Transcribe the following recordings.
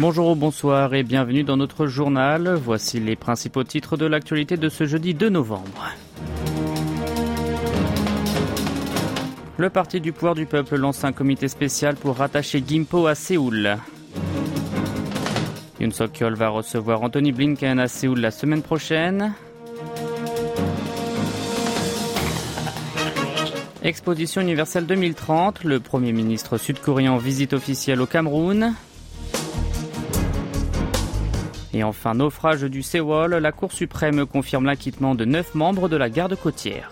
Bonjour, bonsoir et bienvenue dans notre journal. Voici les principaux titres de l'actualité de ce jeudi 2 novembre. Le parti du pouvoir du peuple lance un comité spécial pour rattacher Gimpo à Séoul. Yoon Suk-yeol va recevoir Antony Blinken à Séoul la semaine prochaine. Exposition universelle 2030, le Premier ministre sud-coréen en visite officielle au Cameroun. Et enfin, naufrage du Sewol, la Cour suprême confirme l'acquittement de 9 membres de la garde côtière.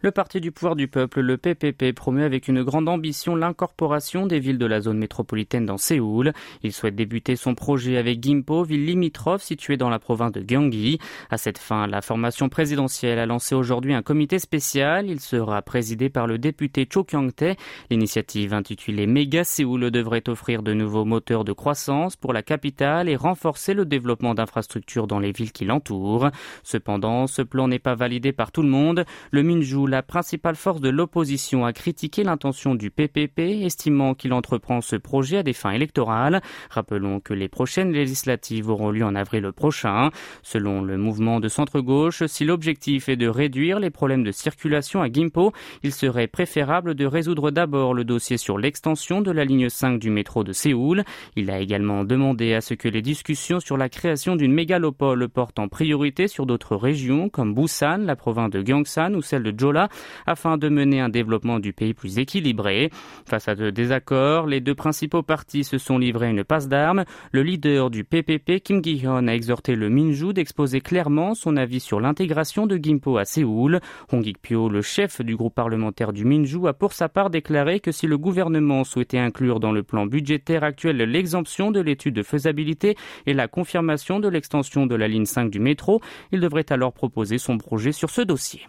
Le parti du pouvoir du peuple, le PPP, promeut avec une grande ambition l'incorporation des villes de la zone métropolitaine dans Séoul. Il souhaite débuter son projet avec Gimpo, ville limitrophe située dans la province de Gyeonggi. À cette fin, la formation présidentielle a lancé aujourd'hui un comité spécial. Il sera présidé par le député Cho Kyung-tae. L'initiative intitulée Méga Séoul devrait offrir de nouveaux moteurs de croissance pour la capitale et renforcer le développement d'infrastructures dans les villes qui l'entourent. Cependant, ce plan n'est pas validé par tout le monde. Le Minjoo, la principale force de l'opposition, a critiqué l'intention du PPP, estimant qu'il entreprend ce projet à des fins électorales. Rappelons que les prochaines législatives auront lieu en avril prochain. Selon le mouvement de centre-gauche, si l'objectif est de réduire les problèmes de circulation à Gimpo, il serait préférable de résoudre d'abord le dossier sur l'extension de la ligne 5 du métro de Séoul. Il a également demandé à ce que les discussions sur la création d'une mégalopole portent en priorité sur d'autres régions comme Busan, la province de Gyeongsan ou celle de Jeolla, afin de mener un développement du pays plus équilibré. Face à ce désaccord, les deux principaux partis se sont livrés une passe d'armes. Le leader du PPP, Kim Gi-hon, a exhorté le Minjoo d'exposer clairement son avis sur l'intégration de Gimpo à Séoul. Hongik Pyo, le chef du groupe parlementaire du Minjoo, a pour sa part déclaré que si le gouvernement souhaitait inclure dans le plan budgétaire actuel l'exemption de l'étude de faisabilité et la confirmation de l'extension de la ligne 5 du métro, il devrait alors proposer son projet sur ce dossier.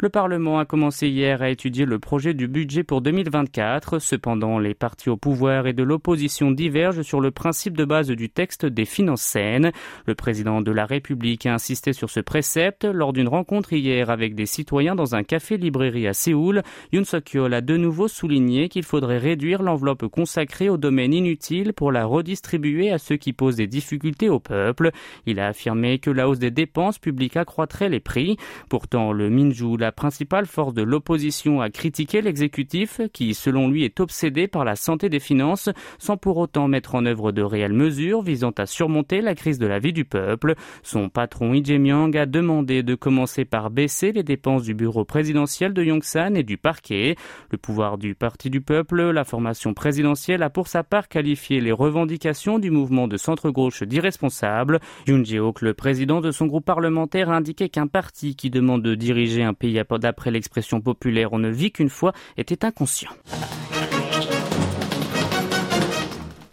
Le Parlement a commencé hier à étudier le projet du budget pour 2024. Cependant, les partis au pouvoir et de l'opposition divergent sur le principe de base du texte des finances saines. Le président de la République a insisté sur ce précepte. Lors d'une rencontre hier avec des citoyens dans un café-librairie à Séoul, Yoon Suk-yeol a de nouveau souligné qu'il faudrait réduire l'enveloppe consacrée au domaine inutile pour la redistribuer à ceux qui posent des difficultés au peuple. Il a affirmé que la hausse des dépenses publiques accroîtrait les prix. Pourtant, le Minjoo, la principale force de l'opposition, a critiqué l'exécutif qui, selon lui, est obsédé par la santé des finances sans pour autant mettre en œuvre de réelles mesures visant à surmonter la crise de la vie du peuple. Son patron Lee Jae-myung a demandé de commencer par baisser les dépenses du bureau présidentiel de Yongsan et du parquet. Le pouvoir du Parti du Peuple, la formation présidentielle, a pour sa part qualifié les revendications du mouvement de centre-gauche d'irresponsables. Yoon Ji-hok, le président de son groupe parlementaire, a indiqué qu'un parti qui demande de diriger un pays d'après l'expression populaire « on ne vit qu'une fois » était inconscient.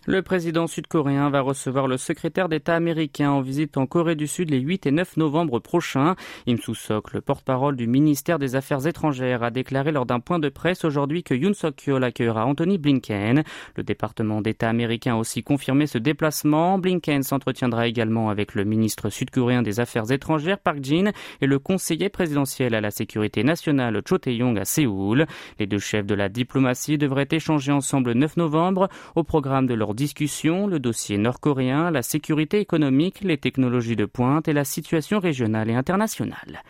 Le président sud-coréen va recevoir le secrétaire d'État américain en visite en Corée du Sud les 8 et 9 novembre prochains. Im Sousok, le porte-parole du ministère des Affaires étrangères, a déclaré lors d'un point de presse aujourd'hui que Yoon Suk-yeol accueillera Antony Blinken. Le département d'État américain a aussi confirmé ce déplacement. Blinken s'entretiendra également avec le ministre sud-coréen des Affaires étrangères Park Jin et le conseiller présidentiel à la sécurité nationale Cho Tae-yong à Séoul. Les deux chefs de la diplomatie devraient échanger ensemble le 9 novembre au programme de leur discussion, le dossier nord-coréen, la sécurité économique, les technologies de pointe et la situation régionale et internationale.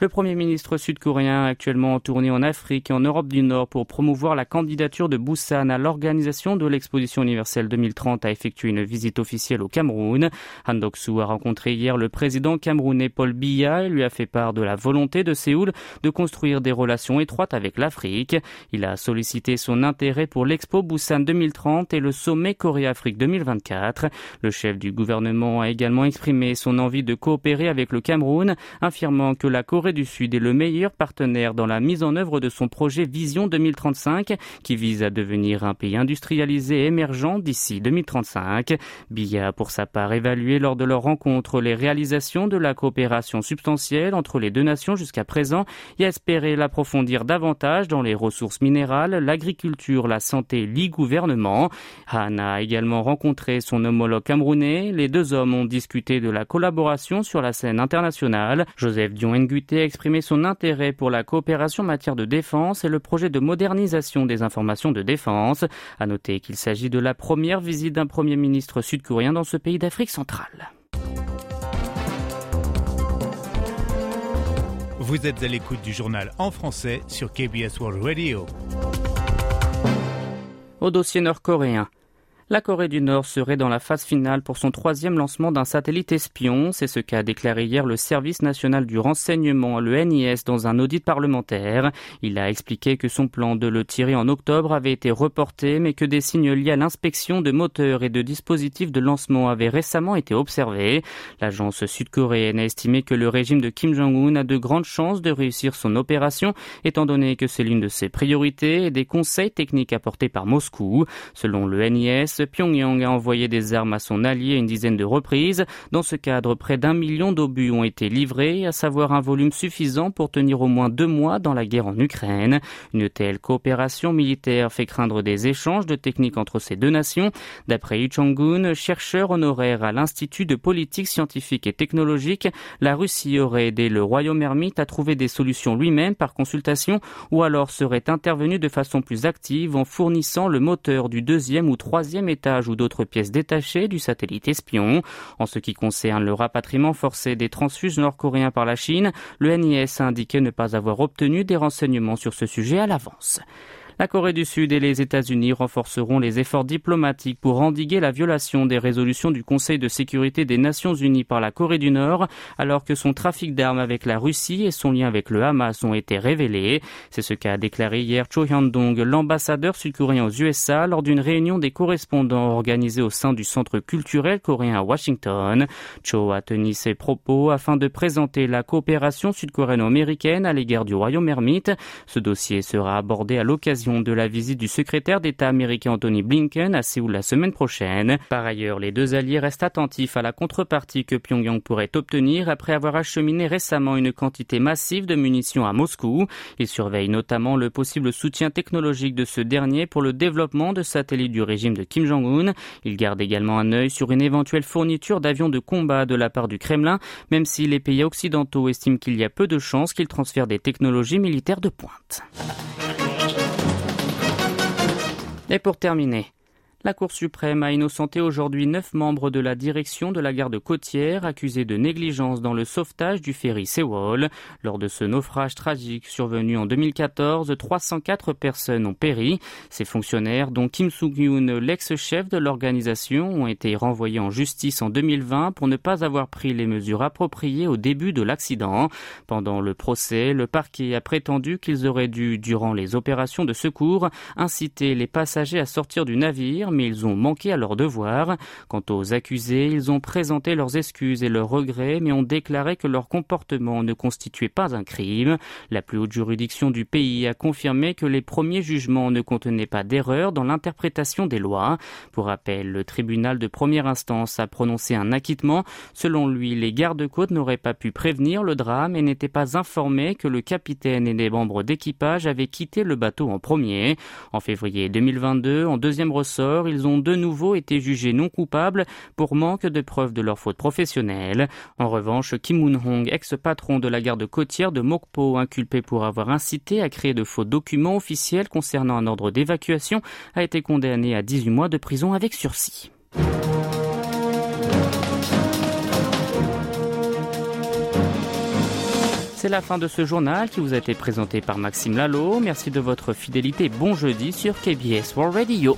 Le Premier ministre sud-coréen, actuellement en tournée en Afrique et en Europe du Nord pour promouvoir la candidature de Busan à l'organisation de l'exposition universelle 2030, a effectué une visite officielle au Cameroun. Han Dok-su a rencontré hier le président camerounais Paul Biya et lui a fait part de la volonté de Séoul de construire des relations étroites avec l'Afrique. Il a sollicité son intérêt pour l'expo Busan 2030 et le sommet Corée-Afrique 2024. Le chef du gouvernement a également exprimé son envie de coopérer avec le Cameroun, affirmant que la Corée du Sud est le meilleur partenaire dans la mise en œuvre de son projet Vision 2035 qui vise à devenir un pays industrialisé et émergent d'ici 2035. Biya a pour sa part évalué lors de leur rencontre les réalisations de la coopération substantielle entre les deux nations jusqu'à présent et espérer l'approfondir davantage dans les ressources minérales, l'agriculture, la santé, l'e-gouvernement. Han a également rencontré son homologue camerounais. Les deux hommes ont discuté de la collaboration sur la scène internationale. Joseph Dion Ngute Ngute a exprimé son intérêt pour la coopération en matière de défense et le projet de modernisation des informations de défense. À noter qu'il s'agit de la première visite d'un premier ministre sud-coréen dans ce pays d'Afrique centrale. Vous êtes à l'écoute du journal en français sur KBS World Radio. Au dossier nord-coréen. La Corée du Nord serait dans la phase finale pour son troisième lancement d'un satellite espion. C'est ce qu'a déclaré hier le Service national du renseignement, le NIS, dans un audit parlementaire. Il a expliqué que son plan de le tirer en octobre avait été reporté, mais que des signes liés à l'inspection de moteurs et de dispositifs de lancement avaient récemment été observés. L'agence sud-coréenne a estimé que le régime de Kim Jong-un a de grandes chances de réussir son opération, étant donné que c'est l'une de ses priorités et des conseils techniques apportés par Moscou. Selon le NIS, Pyongyang a envoyé des armes à son allié une dizaine de reprises. Dans ce cadre, près d'1 million d'obus ont été livrés, à savoir un volume suffisant pour tenir au moins 2 mois dans la guerre en Ukraine. Une telle coopération militaire fait craindre des échanges de techniques entre ces deux nations. D'après Yuchangun, chercheur honoraire à l'Institut de politique scientifique et technologique, la Russie aurait aidé le royaume ermite à trouver des solutions lui-même par consultation ou alors serait intervenu de façon plus active en fournissant le moteur du 2e ou 3e étage ou d'autres pièces détachées du satellite espion. En ce qui concerne le rapatriement forcé des transfuges nord-coréens par la Chine, le NIS a indiqué ne pas avoir obtenu des renseignements sur ce sujet à l'avance. La Corée du Sud et les États-Unis renforceront les efforts diplomatiques pour endiguer la violation des résolutions du Conseil de sécurité des Nations Unies par la Corée du Nord, alors que son trafic d'armes avec la Russie et son lien avec le Hamas ont été révélés. C'est ce qu'a déclaré hier Cho Hyun-dong, l'ambassadeur sud-coréen aux USA, lors d'une réunion des correspondants organisée au sein du Centre culturel coréen à Washington. Cho a tenu ses propos afin de présenter la coopération sud-coréano-américaine à l'égard du royaume ermite. Ce dossier sera abordé à l'occasion de la visite du secrétaire d'État américain Antony Blinken à Séoul la semaine prochaine. Par ailleurs, les deux alliés restent attentifs à la contrepartie que Pyongyang pourrait obtenir après avoir acheminé récemment une quantité massive de munitions à Moscou. Ils surveillent notamment le possible soutien technologique de ce dernier pour le développement de satellites du régime de Kim Jong-un. Ils gardent également un œil sur une éventuelle fourniture d'avions de combat de la part du Kremlin, même si les pays occidentaux estiment qu'il y a peu de chances qu'ils transfèrent des technologies militaires de pointe. Et pour terminer, la Cour suprême a innocenté aujourd'hui 9 membres de la direction de la garde côtière accusés de négligence dans le sauvetage du ferry Sewol. Lors de ce naufrage tragique survenu en 2014, 304 personnes ont péri. Ces fonctionnaires, dont Kim Soo-hyun, l'ex-chef de l'organisation, ont été renvoyés en justice en 2020 pour ne pas avoir pris les mesures appropriées au début de l'accident. Pendant le procès, le parquet a prétendu qu'ils auraient dû, durant les opérations de secours, inciter les passagers à sortir du navire, mais ils ont manqué à leur devoir. Quant aux accusés, ils ont présenté leurs excuses et leurs regrets, mais ont déclaré que leur comportement ne constituait pas un crime. La plus haute juridiction du pays a confirmé que les premiers jugements ne contenaient pas d'erreur dans l'interprétation des lois. Pour rappel, le tribunal de première instance a prononcé un acquittement. Selon lui, les gardes-côtes n'auraient pas pu prévenir le drame et n'étaient pas informés que le capitaine et les membres d'équipage avaient quitté le bateau en premier. En février 2020, en deuxième ressort, ils ont de nouveau été jugés non coupables pour manque de preuves de leur faute professionnelle. En revanche, Kim Moon Hong, ex-patron de la garde côtière de Mokpo, inculpé pour avoir incité à créer de faux documents officiels concernant un ordre d'évacuation, a été condamné à 18 mois de prison avec sursis. C'est la fin de ce journal qui vous a été présenté par Maxime Lallot. Merci de votre fidélité. Bon jeudi sur KBS World Radio.